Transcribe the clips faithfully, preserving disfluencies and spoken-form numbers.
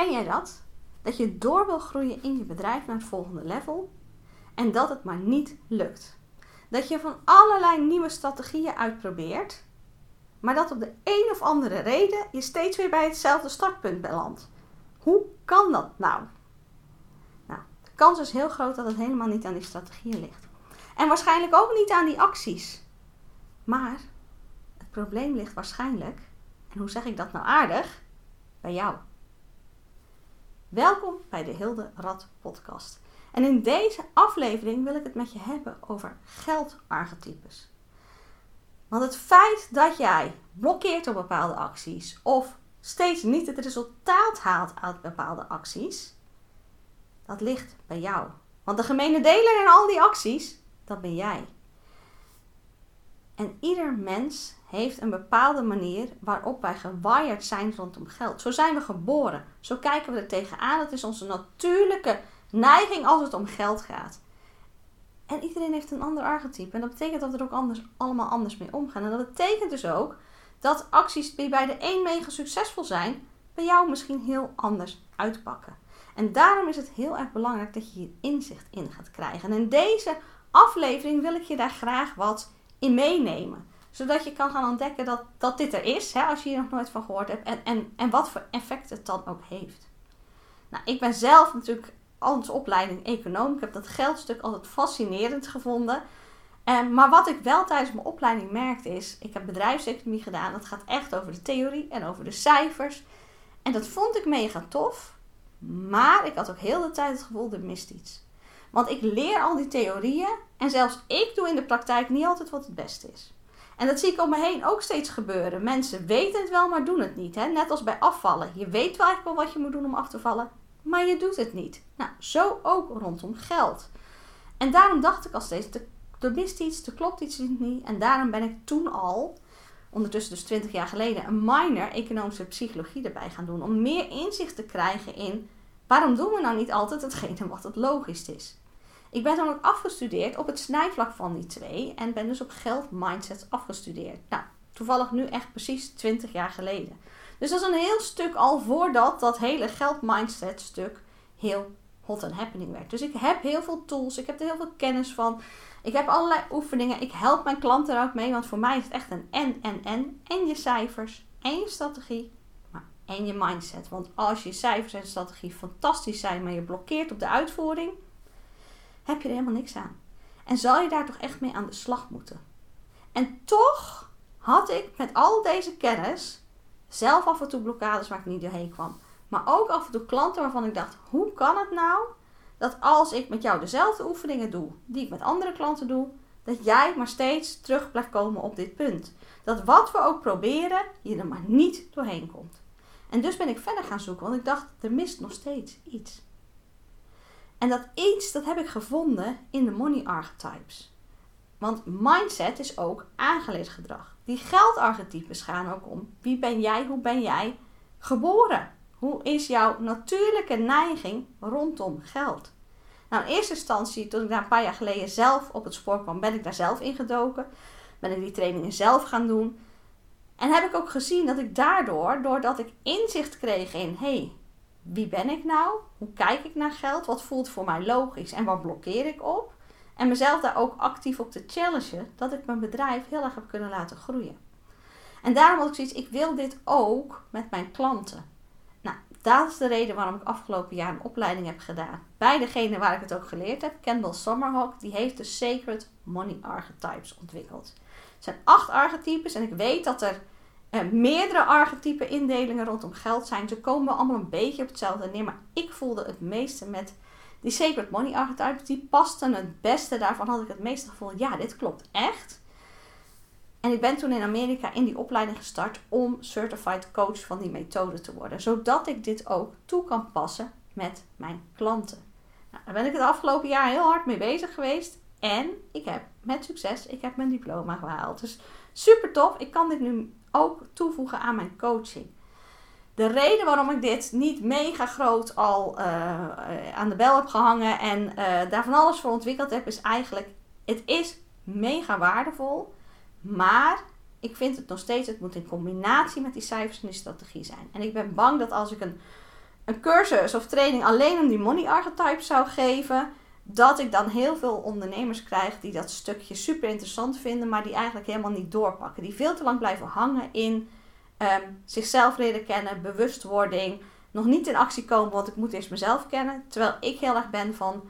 Ken jij dat? Dat je door wil groeien in je bedrijf naar het volgende level en dat het maar niet lukt. Dat je van allerlei nieuwe strategieën uitprobeert, maar dat op de een of andere reden je steeds weer bij hetzelfde startpunt belandt. Hoe kan dat nou? Nou, de kans is heel groot dat het helemaal niet aan die strategieën ligt. En waarschijnlijk ook niet aan die acties. Maar het probleem ligt waarschijnlijk, en hoe zeg ik dat nou aardig, bij jou. Welkom bij de Hilde Rad podcast. En in deze aflevering wil ik het met je hebben over geldarchetypes. Want het feit dat jij blokkeert op bepaalde acties of steeds niet het resultaat haalt uit bepaalde acties, dat ligt bij jou. Want de gemene deler in al die acties, dat ben jij. En ieder mens heeft een bepaalde manier waarop wij gewired zijn rondom geld. Zo zijn we geboren. Zo kijken we er tegenaan. Het is onze natuurlijke neiging als het om geld gaat. En iedereen heeft een ander archetype. En dat betekent dat we er ook anders, allemaal anders mee omgaan. En dat betekent dus ook dat acties die bij de een mega succesvol zijn, bij jou misschien heel anders uitpakken. En daarom is het heel erg belangrijk dat je hier inzicht in gaat krijgen. En in deze aflevering wil ik je daar graag wat in meenemen. Zodat je kan gaan ontdekken dat, dat dit er is, hè, als je hier nog nooit van gehoord hebt. En, en, en wat voor effect het dan ook heeft. Nou, ik ben zelf natuurlijk als opleiding econoom. Ik heb dat geldstuk altijd fascinerend gevonden. En, maar wat ik wel tijdens mijn opleiding merkte is, ik heb bedrijfseconomie gedaan. Dat gaat echt over de theorie en over de cijfers. En dat vond ik mega tof. Maar ik had ook heel de tijd het gevoel, er mist iets. Want ik leer al die theorieën en zelfs ik doe in de praktijk niet altijd wat het beste is. En dat zie ik om me heen ook steeds gebeuren. Mensen weten het wel, maar doen het niet. Hè? Net als bij afvallen. Je weet wel eigenlijk wel wat je moet doen om af te vallen, maar je doet het niet. Nou, zo ook rondom geld. En daarom dacht ik al steeds, er mist iets, er klopt iets niet. En daarom ben ik toen al, ondertussen dus twintig jaar geleden, een minor economische psychologie erbij gaan doen. Om meer inzicht te krijgen in, waarom doen we nou niet altijd hetgene wat het logisch is? Ik ben dan ook afgestudeerd op het snijvlak van die twee en ben dus op geldmindset afgestudeerd. Nou, toevallig nu echt precies twintig jaar geleden. Dus dat is een heel stuk al voordat dat hele geldmindset stuk heel hot and happening werd. Dus ik heb heel veel tools, ik heb er heel veel kennis van, ik heb allerlei oefeningen, ik help mijn klanten er ook mee, want voor mij is het echt een en, en, en. En je cijfers, en je strategie, maar en je mindset. Want als je cijfers en strategie fantastisch zijn, maar je blokkeert op de uitvoering, heb je er helemaal niks aan. En zal je daar toch echt mee aan de slag moeten. En toch had ik met al deze kennis zelf af en toe blokkades waar ik niet doorheen kwam. Maar ook af en toe klanten waarvan ik dacht, hoe kan het nou dat als ik met jou dezelfde oefeningen doe die ik met andere klanten doe, dat jij maar steeds terug blijft komen op dit punt. Dat wat we ook proberen, je er maar niet doorheen komt. En dus ben ik verder gaan zoeken, want ik dacht, er mist nog steeds iets. En dat iets, dat heb ik gevonden in de money archetypes. Want mindset is ook aangeleerd gedrag. Die geldarchetypes gaan ook om. Wie ben jij, hoe ben jij geboren? Hoe is jouw natuurlijke neiging rondom geld? Nou, in eerste instantie, toen ik daar een paar jaar geleden zelf op het spoor kwam, ben ik daar zelf in gedoken. Ben ik die trainingen zelf gaan doen. En heb ik ook gezien dat ik daardoor, doordat ik inzicht kreeg in, hey, wie ben ik nou? Hoe kijk ik naar geld? Wat voelt voor mij logisch? En waar blokkeer ik op? En mezelf daar ook actief op te challengen. Dat ik mijn bedrijf heel erg heb kunnen laten groeien. En daarom had ik zoiets. Ik wil dit ook met mijn klanten. Nou, dat is de reden waarom ik afgelopen jaar een opleiding heb gedaan. Bij degene waar ik het ook geleerd heb. Kendall Summerhawk. Die heeft de Sacred Money Archetypes ontwikkeld. Het zijn acht archetypes. En ik weet dat er En meerdere archetype indelingen rondom geld zijn. Ze komen allemaal een beetje op hetzelfde neer. Maar ik voelde het meeste met die Sacred Money Archetypes. Die pasten het beste. Daarvan had ik het meeste gevoel. Ja, dit klopt echt. En ik ben toen in Amerika in die opleiding gestart. Om certified coach van die methode te worden. Zodat ik dit ook toe kan passen met mijn klanten. Nou, daar ben ik het afgelopen jaar heel hard mee bezig geweest. En ik heb met succes. Ik heb mijn diploma gehaald. Dus super tof. Ik kan dit nu ook toevoegen aan mijn coaching. De reden waarom ik dit niet mega groot al uh, aan de bel heb gehangen en uh, daar van alles voor ontwikkeld heb, is eigenlijk, het is mega waardevol, maar ik vind het nog steeds, het moet in combinatie met die cijfers en die strategie zijn. En ik ben bang dat als ik een een cursus of training alleen om die money archetypes zou geven, dat ik dan heel veel ondernemers krijg die dat stukje super interessant vinden, maar die eigenlijk helemaal niet doorpakken. Die veel te lang blijven hangen in um, zichzelf leren kennen, bewustwording, nog niet in actie komen, want ik moet eerst mezelf kennen. Terwijl ik heel erg ben van,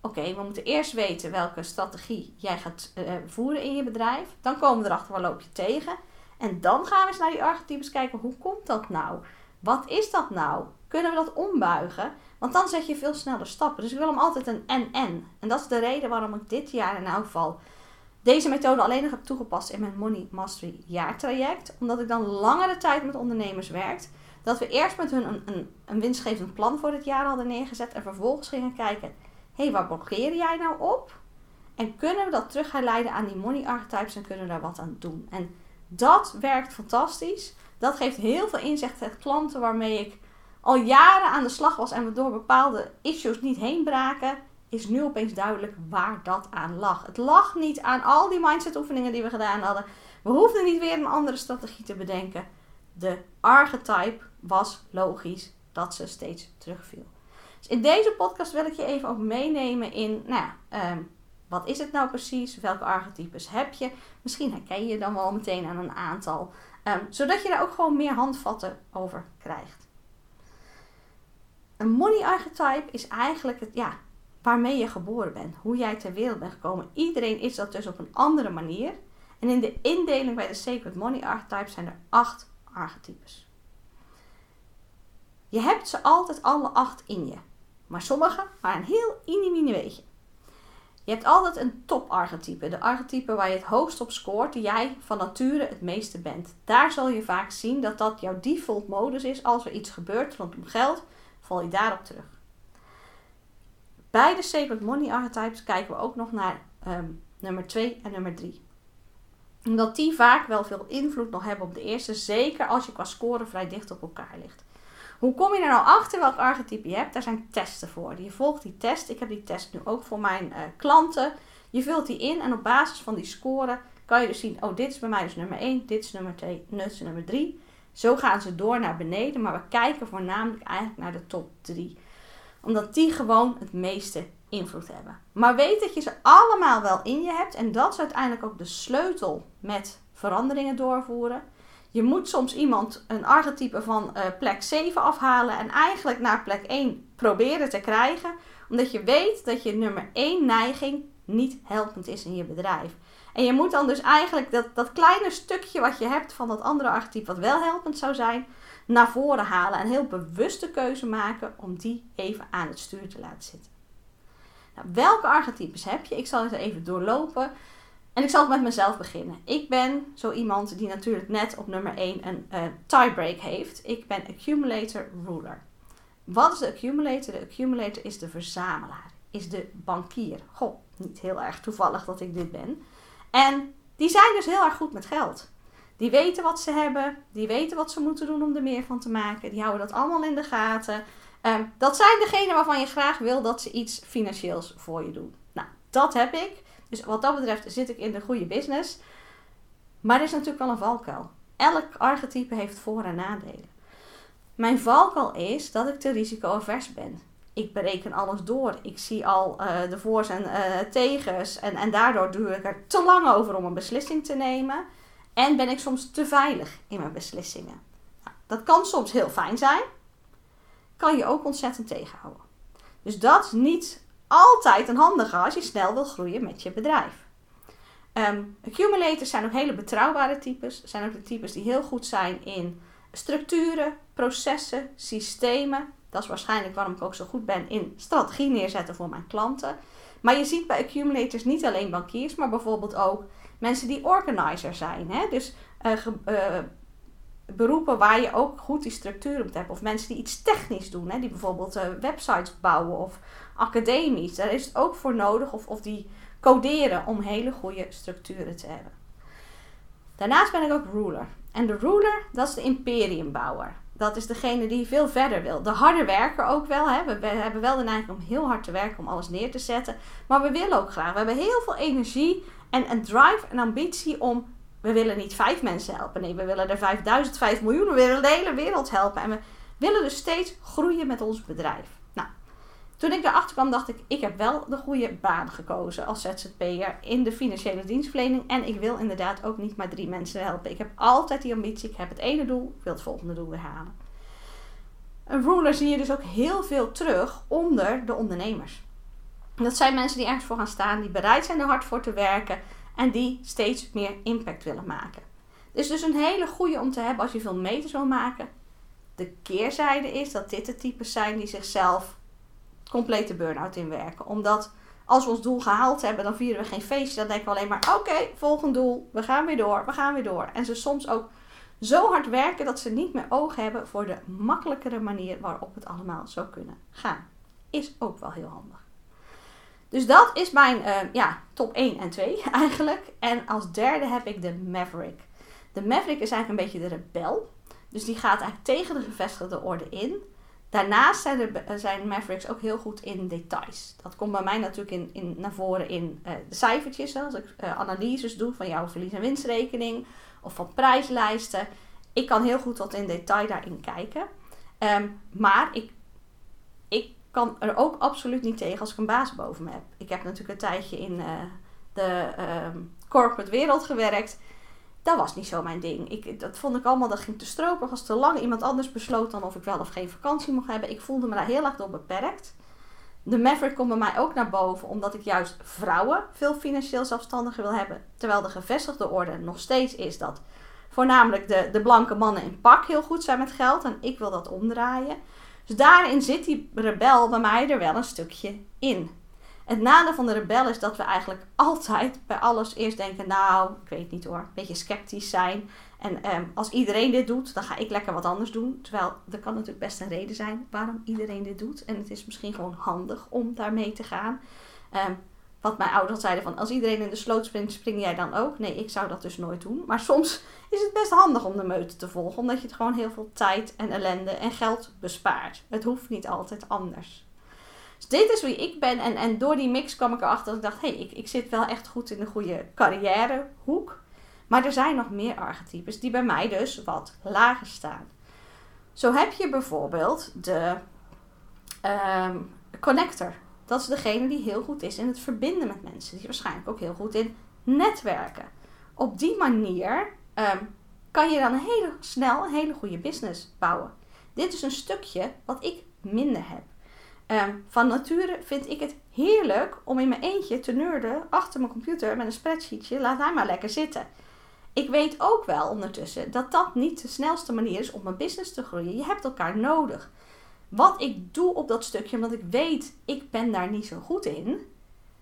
oké, okay, we moeten eerst weten welke strategie jij gaat uh, voeren in je bedrijf. Dan komen we erachter, waar loop je tegen? En dan gaan we eens naar die archetypes kijken, hoe komt dat nou? Wat is dat nou? Kunnen we dat ombuigen? Want dan zet je veel sneller stappen. Dus ik wil hem altijd een en-en. En dat is de reden waarom ik dit jaar in elk geval deze methode alleen nog heb toegepast in mijn Money Mastery Jaartraject. Omdat ik dan langere tijd met ondernemers werkt. Dat we eerst met hun een, een, een winstgevend plan voor het jaar hadden neergezet. En vervolgens gingen kijken, hé, hey, waar blokkeer jij nou op? En kunnen we dat terug herleiden aan die money archetypes en kunnen we daar wat aan doen? En dat werkt fantastisch. Dat geeft heel veel inzicht uit klanten waarmee ik al jaren aan de slag was en we door bepaalde issues niet heen braken, is nu opeens duidelijk waar dat aan lag. Het lag niet aan al die mindset oefeningen die we gedaan hadden. We hoefden niet weer een andere strategie te bedenken. De archetype was logisch dat ze steeds terugviel. Dus in deze podcast wil ik je even ook meenemen in, nou ja, um, wat is het nou precies? Welke archetypes heb je? Misschien herken je dan wel meteen aan een aantal. Um, zodat je daar ook gewoon meer handvatten over krijgt. Een money archetype is eigenlijk het, ja, waarmee je geboren bent. Hoe jij ter wereld bent gekomen. Iedereen is dat dus op een andere manier. En in de indeling bij de Sacred Money Archetypes zijn er acht archetypes. Je hebt ze altijd alle acht in je. Maar sommige maar een heel inimini weetje. Je hebt altijd een toparchetype. De archetype waar je het hoogst op scoort. Die jij van nature het meeste bent. Daar zal je vaak zien dat dat jouw default modus is. Als er iets gebeurt rondom geld, val je daarop terug. Bij de Sacred Money Archetypes kijken we ook nog naar um, nummer twee en nummer drie. Omdat die vaak wel veel invloed nog hebben op de eerste. Zeker als je qua score vrij dicht op elkaar ligt. Hoe kom je er nou achter welk archetype je hebt? Daar zijn testen voor. Je volgt die test. Ik heb die test nu ook voor mijn uh, klanten. Je vult die in en op basis van die score kan je dus zien, oh, dit is bij mij dus nummer één, dit is nummer twee, dit is nummer drie. Zo gaan ze door naar beneden, maar we kijken voornamelijk eigenlijk naar de top drie. Omdat die gewoon het meeste invloed hebben. Maar weet dat je ze allemaal wel in je hebt en dat is uiteindelijk ook de sleutel met veranderingen doorvoeren. Je moet soms iemand een archetype van uh, plek zeven afhalen en eigenlijk naar plek één proberen te krijgen. Omdat je weet dat je nummer één neiging niet helpend is in je bedrijf. En je moet dan dus eigenlijk dat, dat kleine stukje wat je hebt van dat andere archetype wat wel helpend zou zijn, naar voren halen. En heel bewust de keuze maken om die even aan het stuur te laten zitten. Nou, welke archetypes heb je? Ik zal het even doorlopen. En ik zal het met mezelf beginnen. Ik ben zo iemand die natuurlijk net op nummer één een uh, tiebreak heeft. Ik ben accumulator ruler. Wat is de accumulator? De accumulator is de verzamelaar. Is de bankier. Goh, niet heel erg toevallig dat ik dit ben. En die zijn dus heel erg goed met geld. Die weten wat ze hebben. Die weten wat ze moeten doen om er meer van te maken. Die houden dat allemaal in de gaten. Um, dat zijn degenen waarvan je graag wil dat ze iets financieels voor je doen. Nou, dat heb ik. Dus wat dat betreft zit ik in de goede business. Maar er is natuurlijk wel een valkuil. Elk archetype heeft voor- en nadelen. Mijn valkuil is dat ik te risico-avers ben. Ik bereken alles door. Ik zie al uh, de voor's en uh, tegens. En, en daardoor duur ik er te lang over om een beslissing te nemen. En ben ik soms te veilig in mijn beslissingen. Nou, dat kan soms heel fijn zijn. Kan je ook ontzettend tegenhouden. Dus dat is niet altijd een handige als je snel wil groeien met je bedrijf. Um, accumulators zijn ook hele betrouwbare types. Zijn ook de types die heel goed zijn in structuren, processen, systemen. Dat is waarschijnlijk waarom ik ook zo goed ben in strategie neerzetten voor mijn klanten. Maar je ziet bij accumulators niet alleen bankiers, maar bijvoorbeeld ook mensen die organizer zijn. Hè? Dus uh, ge, uh, beroepen waar je ook goed die structuur op hebt. Of mensen die iets technisch doen. Hè? Die bijvoorbeeld uh, websites bouwen of academisch. Daar is het ook voor nodig. Of, of die coderen om hele goede structuren te hebben. Daarnaast ben ik ook ruler. En de ruler, dat is de imperiumbouwer. Dat is degene die veel verder wil. De harde werker ook wel. Hè? We, we hebben wel de neiging om heel hard te werken om alles neer te zetten. Maar we willen ook graag. We hebben heel veel energie en een drive en ambitie om... We willen niet vijf mensen helpen. Nee, we willen er vijfduizend, vijf miljoen. We willen de hele wereld helpen. En we willen dus steeds groeien met ons bedrijf. Nou, toen ik erachter kwam dacht ik, ik heb wel de goede baan gekozen als Z Z P'er in de financiële dienstverlening. En ik wil inderdaad ook niet maar drie mensen helpen. Ik heb altijd die ambitie, ik heb het ene doel, ik wil het volgende doel weer halen. Een ruler zie je dus ook heel veel terug onder de ondernemers. Dat zijn mensen die ergens voor gaan staan, die bereid zijn er hard voor te werken en die steeds meer impact willen maken. Het is dus een hele goede om te hebben als je veel meters wil maken. De keerzijde is dat dit de types zijn die zichzelf complete burn-out inwerken. Omdat als we ons doel gehaald hebben, dan vieren we geen feestje. Dan denken we alleen maar, oké, okay, volgend doel, we gaan weer door, we gaan weer door. En ze soms ook zo hard werken dat ze niet meer oog hebben voor de makkelijkere manier waarop het allemaal zou kunnen gaan. Is ook wel heel handig. Dus dat is mijn uh, ja, top één en twee eigenlijk. En als derde heb ik de Maverick. De Maverick is eigenlijk een beetje de rebel. Dus die gaat eigenlijk tegen de gevestigde orde in. Daarnaast zijn, er, zijn Mavericks ook heel goed in details. Dat komt bij mij natuurlijk in, in, naar voren in uh, de cijfertjes. Hè. Als ik uh, analyses doe van jouw verlies- en winstrekening. Of van prijslijsten. Ik kan heel goed wat in detail daarin kijken. Um, maar ik, ik kan er ook absoluut niet tegen als ik een baas boven me heb. Ik heb natuurlijk een tijdje in uh, de uh, corporate wereld gewerkt. Dat was niet zo mijn ding. Ik, dat vond ik allemaal, dat ging te stroperig, was te lang. Iemand anders besloot dan of ik wel of geen vakantie mocht hebben. Ik voelde me daar heel erg door beperkt. De Maverick komt bij mij ook naar boven, omdat ik juist vrouwen veel financieel zelfstandiger wil hebben. Terwijl de gevestigde orde nog steeds is dat voornamelijk de, de blanke mannen in pak heel goed zijn met geld. En ik wil dat omdraaien. Dus daarin zit die rebel bij mij er wel een stukje in. Het nadeel van de rebel is dat we eigenlijk altijd bij alles eerst denken, nou, ik weet niet hoor, een beetje sceptisch zijn. En eh, als iedereen dit doet, dan ga ik lekker wat anders doen. Terwijl, er kan natuurlijk best een reden zijn waarom iedereen dit doet. En het is misschien gewoon handig om daarmee te gaan. Eh, wat mijn ouders zeiden van, als iedereen in de sloot springt, spring jij dan ook? Nee, ik zou dat dus nooit doen. Maar soms is het best handig om de meute te volgen. Omdat je het gewoon heel veel tijd en ellende en geld bespaart. Het hoeft niet altijd anders. Dus dit is wie ik ben. En, en door die mix kwam ik erachter dat ik dacht, hé, hey, ik, ik zit wel echt goed in de goede carrièrehoek. Maar er zijn nog meer archetypes die bij mij dus wat lager staan. Zo heb je bijvoorbeeld de um, connector. Dat is degene die heel goed is in het verbinden met mensen. Die is waarschijnlijk ook heel goed in netwerken. Op die manier um, kan je dan heel snel een hele goede business bouwen. Dit is een stukje wat ik minder heb. Um, van nature vind ik het heerlijk om in mijn eentje te nerden achter mijn computer met een spreadsheetje. Laat hij maar lekker zitten. Ik weet ook wel ondertussen dat dat niet de snelste manier is om mijn business te groeien. Je hebt elkaar nodig. Wat ik doe op dat stukje, omdat ik weet ik ben daar niet zo goed in,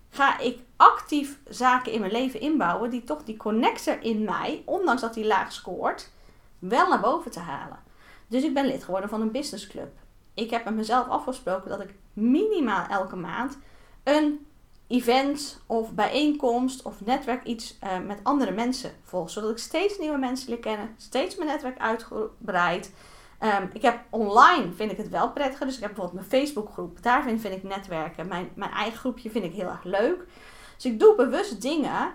ga ik actief zaken in mijn leven inbouwen die toch die connector in mij, ondanks dat die laag scoort, wel naar boven te halen. Dus ik ben lid geworden van een businessclub. Ik heb met mezelf afgesproken dat ik minimaal elke maand een event of bijeenkomst of netwerk iets uh, met andere mensen volg. Zodat ik steeds nieuwe mensen leer kennen, steeds mijn netwerk uitgebreid. Um, ik heb online, vind ik het wel prettiger, dus ik heb bijvoorbeeld mijn Facebookgroep. Daarin vind ik netwerken, mijn, mijn eigen groepje vind ik heel erg leuk. Dus ik doe bewust dingen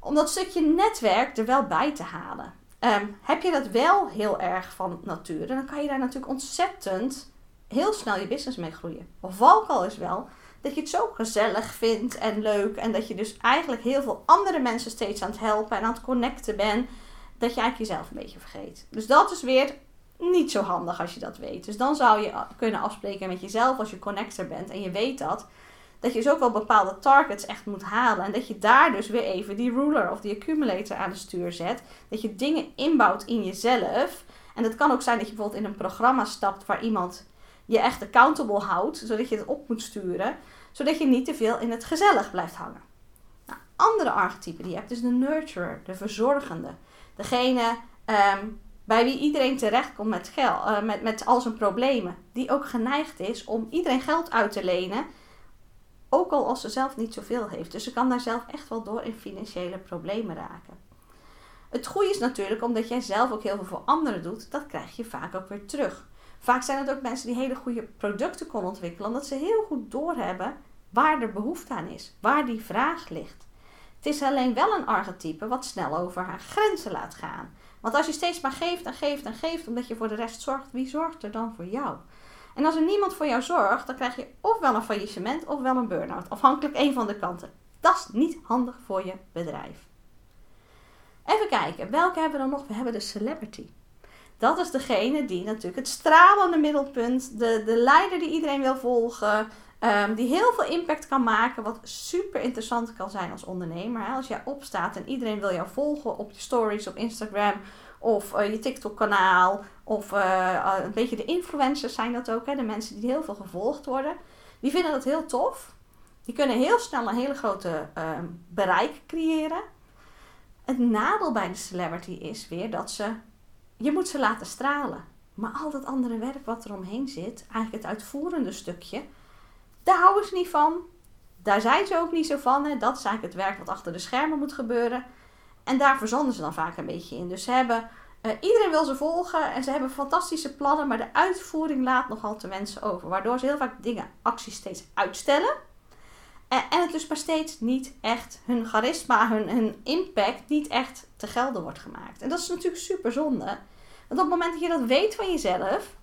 om dat stukje netwerk er wel bij te halen. Um, heb je dat wel heel erg van nature, dan kan je daar natuurlijk ontzettend heel snel je business mee groeien. Maar valkuil is wel dat je het zo gezellig vindt en leuk. En dat je dus eigenlijk heel veel andere mensen steeds aan het helpen en aan het connecten bent. Dat je eigenlijk jezelf een beetje vergeet. Dus dat is weer niet zo handig als je dat weet. Dus dan zou je kunnen afspreken met jezelf als je connector bent. En je weet dat. Dat je dus ook wel bepaalde targets echt moet halen. En dat je daar dus weer even die ruler of die accumulator aan de stuur zet. Dat je dingen inbouwt in jezelf. En dat kan ook zijn dat je bijvoorbeeld in een programma stapt waar iemand je echt accountable houdt, zodat je het op moet sturen, zodat je niet te veel in het gezellig blijft hangen. Nou, andere archetypen die je hebt is de nurturer, de verzorgende. Degene um, bij wie iedereen terechtkomt met, geld, uh, met, met al zijn problemen. Die ook geneigd is om iedereen geld uit te lenen, ook al als ze zelf niet zoveel heeft. Dus ze kan daar zelf echt wel door in financiële problemen raken. Het goede is natuurlijk, omdat jij zelf ook heel veel voor anderen doet, dat krijg je vaak ook weer terug. Vaak zijn het ook mensen die hele goede producten konden ontwikkelen, omdat ze heel goed doorhebben waar er behoefte aan is, waar die vraag ligt. Het is alleen wel een archetype wat snel over haar grenzen laat gaan. Want als je steeds maar geeft en geeft en geeft, omdat je voor de rest zorgt, wie zorgt er dan voor jou? En als er niemand voor jou zorgt, dan krijg je ofwel een faillissement ofwel een burn-out. Afhankelijk één van de kanten. Dat is niet handig voor je bedrijf. Even kijken, welke hebben we dan nog? We hebben de celebrity. Dat is degene die natuurlijk het stralende middelpunt, de, de leider die iedereen wil volgen, um, die heel veel impact kan maken, wat super interessant kan zijn als ondernemer. Hè? Als jij opstaat en iedereen wil jou volgen op je stories, op Instagram of uh, je TikTok-kanaal of uh, een beetje de influencers zijn dat ook, hè? De mensen die heel veel gevolgd worden. Die vinden dat heel tof. Die kunnen heel snel een hele grote uh, bereik creëren. Het nadeel bij de celebrity is weer dat ze... Je moet ze laten stralen. Maar al dat andere werk wat er omheen zit, eigenlijk het uitvoerende stukje, daar houden ze niet van. Daar zijn ze ook niet zo van. Hè. Dat is eigenlijk het werk wat achter de schermen moet gebeuren. En daar verzanden ze dan vaak een beetje in. Dus ze hebben, uh, iedereen wil ze volgen en ze hebben fantastische plannen, maar de uitvoering laat nogal te mensen over. Waardoor ze heel vaak dingen, acties steeds uitstellen. En, en het dus maar steeds niet echt hun charisma, hun, hun impact niet echt te gelden wordt gemaakt. En dat is natuurlijk super zonde. Want op het moment dat je dat weet van jezelf,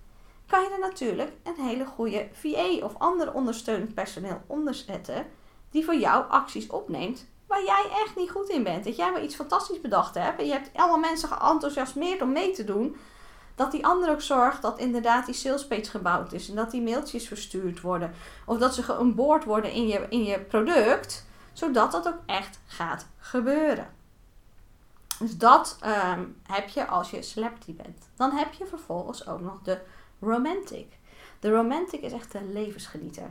kan je er natuurlijk een hele goede V A of ander ondersteunend personeel onder zetten, die voor jou acties opneemt waar jij echt niet goed in bent. Dat jij wel iets fantastisch bedacht hebt en je hebt allemaal mensen geenthousiasmeerd om mee te doen. Dat die ander ook zorgt dat inderdaad die salespage gebouwd is en dat die mailtjes verstuurd worden. Of dat ze geonboard worden in je, in je product, zodat dat ook echt gaat gebeuren. Dus dat um, heb je als je celebrity bent. Dan heb je vervolgens ook nog de romantic. De romantic is echt een levensgenieter.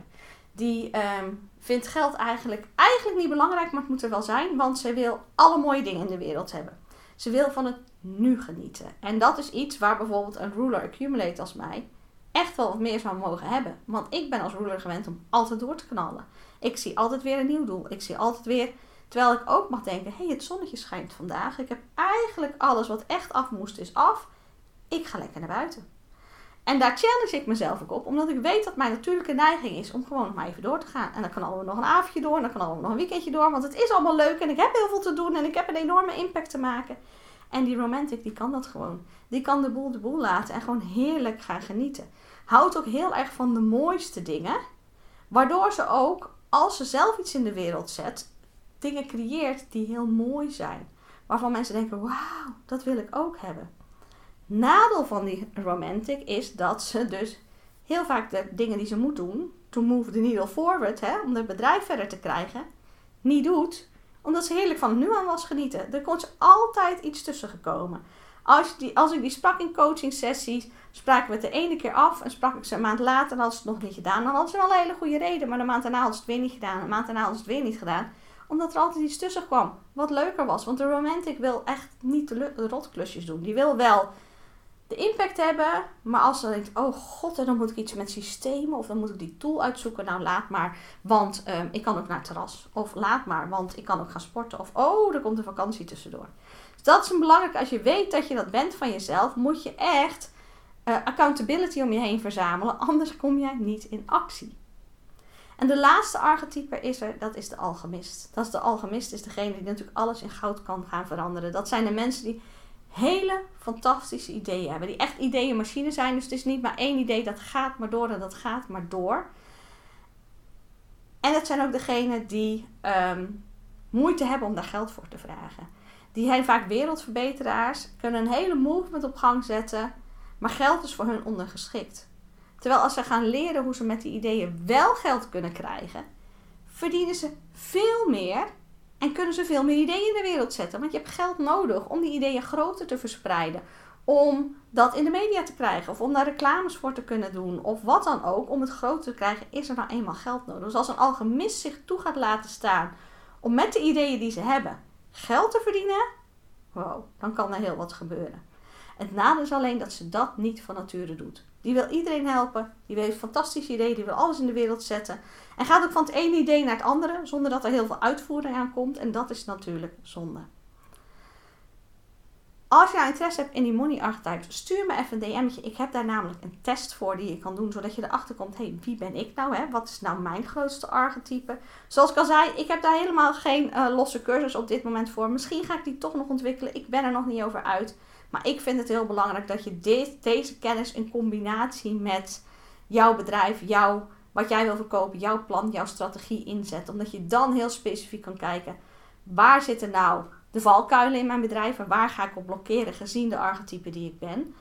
Die um, vindt geld eigenlijk, eigenlijk niet belangrijk, maar het moet er wel zijn. Want ze wil alle mooie dingen in de wereld hebben. Ze wil van het nu genieten. En dat is iets waar bijvoorbeeld een ruler accumulate als mij echt wel wat meer van mogen hebben. Want ik ben als ruler gewend om altijd door te knallen. Ik zie altijd weer een nieuw doel. Ik zie altijd weer... Terwijl ik ook mag denken, hé, hey, het zonnetje schijnt vandaag. Ik heb eigenlijk alles wat echt af moest is af. Ik ga lekker naar buiten. En daar challenge ik mezelf ook op. Omdat ik weet dat mijn natuurlijke neiging is om gewoon nog maar even door te gaan. En dan knallen we nog een avondje door. En dan knallen we nog een weekendje door. Want het is allemaal leuk. En ik heb heel veel te doen. En ik heb een enorme impact te maken. En die romantic, die kan dat gewoon. Die kan de boel de boel laten. En gewoon heerlijk gaan genieten. Houdt ook heel erg van de mooiste dingen. Waardoor ze ook, als ze zelf iets in de wereld zet, dingen creëert die heel mooi zijn. Waarvan mensen denken, wauw, dat wil ik ook hebben. Nadeel van die romantic is dat ze dus heel vaak de dingen die ze moet doen, to move the needle forward, hè, om het bedrijf verder te krijgen, niet doet. Omdat ze heerlijk van het nu aan was genieten. Er kon ze altijd iets tussen gekomen. Als, die, als ik die sprak in coaching sessies, spraken we het de ene keer af en sprak ik ze een maand later en hadden ze het nog niet gedaan. Dan hadden ze wel een hele goede reden, maar de maand daarna hadden ze het weer niet gedaan. De maand daarna hadden ze het weer niet gedaan. Omdat er altijd iets tussen kwam. Wat leuker was. Want de romantic wil echt niet de rotklusjes doen. Die wil wel de impact hebben. Maar als ze denkt. Oh god. En dan moet ik iets met systemen. Of dan moet ik die tool uitzoeken. Nou laat maar. Want um, ik kan ook naar het terras. Of laat maar. Want ik kan ook gaan sporten. Of oh er komt een vakantie tussendoor. Dus dat is een belangrijk. Als je weet dat je dat bent van jezelf. Moet je echt uh, accountability om je heen verzamelen. Anders kom jij niet in actie. En de laatste archetype is er, dat is de alchemist. Dat is de alchemist, is degene die natuurlijk alles in goud kan gaan veranderen. Dat zijn de mensen die hele fantastische ideeën hebben. Die echt ideeënmachine zijn, dus het is niet maar één idee, dat gaat maar door en dat gaat maar door. En het zijn ook degenen die um, moeite hebben om daar geld voor te vragen. Die zijn vaak wereldverbeteraars, kunnen een hele movement op gang zetten, maar geld is voor hun ondergeschikt. Terwijl als ze gaan leren hoe ze met die ideeën wel geld kunnen krijgen, verdienen ze veel meer en kunnen ze veel meer ideeën in de wereld zetten. Want je hebt geld nodig om die ideeën groter te verspreiden, om dat in de media te krijgen of om daar reclames voor te kunnen doen of wat dan ook. Om het groter te krijgen is er nou eenmaal geld nodig. Dus als een alchemist zich toe gaat laten staan om met de ideeën die ze hebben geld te verdienen, wow, dan kan er heel wat gebeuren. Het nadeel is alleen dat ze dat niet van nature doet. Die wil iedereen helpen, die heeft fantastische ideeën, die wil alles in de wereld zetten. En gaat ook van het ene idee naar het andere, zonder dat er heel veel uitvoering aan komt. En dat is natuurlijk zonde. Als je nou interesse hebt in die money archetypes, stuur me even een D M'tje. Ik heb daar namelijk een test voor die je kan doen, zodat je erachter komt, hé, hey, wie ben ik nou? Hè? Wat is nou mijn grootste archetype? Zoals ik al zei, ik heb daar helemaal geen uh, losse cursus op dit moment voor. Misschien ga ik die toch nog ontwikkelen, ik ben er nog niet over uit. Maar ik vind het heel belangrijk dat je dit, deze kennis in combinatie met jouw bedrijf, jouw, wat jij wil verkopen, jouw plan, jouw strategie inzet. Omdat je dan heel specifiek kan kijken, waar zitten nou de valkuilen in mijn bedrijf en waar ga ik op blokkeren gezien de archetype die ik ben.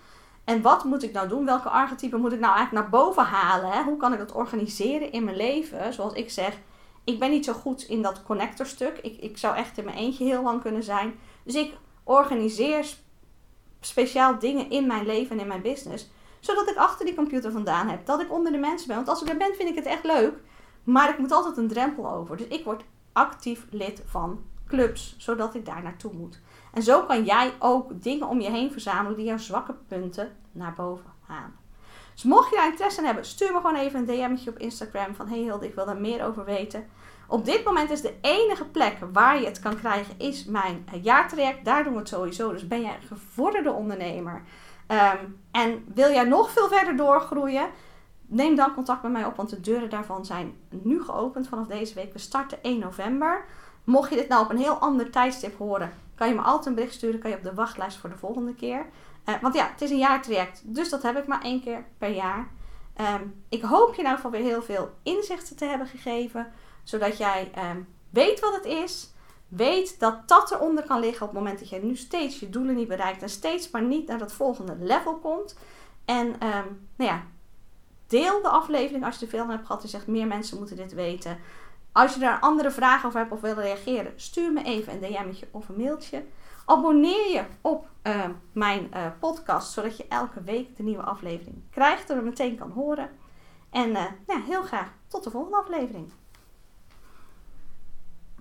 En wat moet ik nou doen? Welke archetype moet ik nou eigenlijk naar boven halen? Hè? Hoe kan ik dat organiseren in mijn leven? Zoals ik zeg, ik ben niet zo goed in dat connectorstuk. Ik, ik zou echt in mijn eentje heel lang kunnen zijn. Dus ik organiseer sp- speciaal dingen in mijn leven en in mijn business. Zodat ik achter die computer vandaan heb. Dat ik onder de mensen ben. Want als ik er ben, vind ik het echt leuk. Maar ik moet altijd een drempel over. Dus ik word actief lid van clubs. Zodat ik daar naartoe moet. En zo kan jij ook dingen om je heen verzamelen die jouw zwakke punten naar boven halen. Dus mocht je daar interesse in hebben, stuur me gewoon even een D M'tje op Instagram van hey Hilde, ik wil daar meer over weten. Op dit moment is de enige plek waar je het kan krijgen is mijn jaartraject. Daar doen we het sowieso. Dus ben jij een gevorderde ondernemer um, en wil jij nog veel verder doorgroeien? Neem dan contact met mij op, want de deuren daarvan zijn nu geopend vanaf deze week. We starten één november. Mocht je dit nou op een heel ander tijdstip horen, kan je me altijd een bericht sturen, kan je op de wachtlijst voor de volgende keer. Uh, want ja, het is een jaartraject, dus dat heb ik maar één keer per jaar. Um, ik hoop je nou van weer heel veel inzichten te hebben gegeven, zodat jij um, weet wat het is. Weet dat dat eronder kan liggen op het moment dat je nu steeds je doelen niet bereikt en steeds maar niet naar dat volgende level komt. En um, nou ja, deel de aflevering als je er veel aan hebt gehad en zegt meer mensen moeten dit weten. Als je daar een andere vraag over hebt of wil reageren, stuur me even een D M'tje of een mailtje. Abonneer je op uh, mijn uh, podcast, zodat je elke week de nieuwe aflevering krijgt en er meteen kan horen. En uh, ja, heel graag tot de volgende aflevering.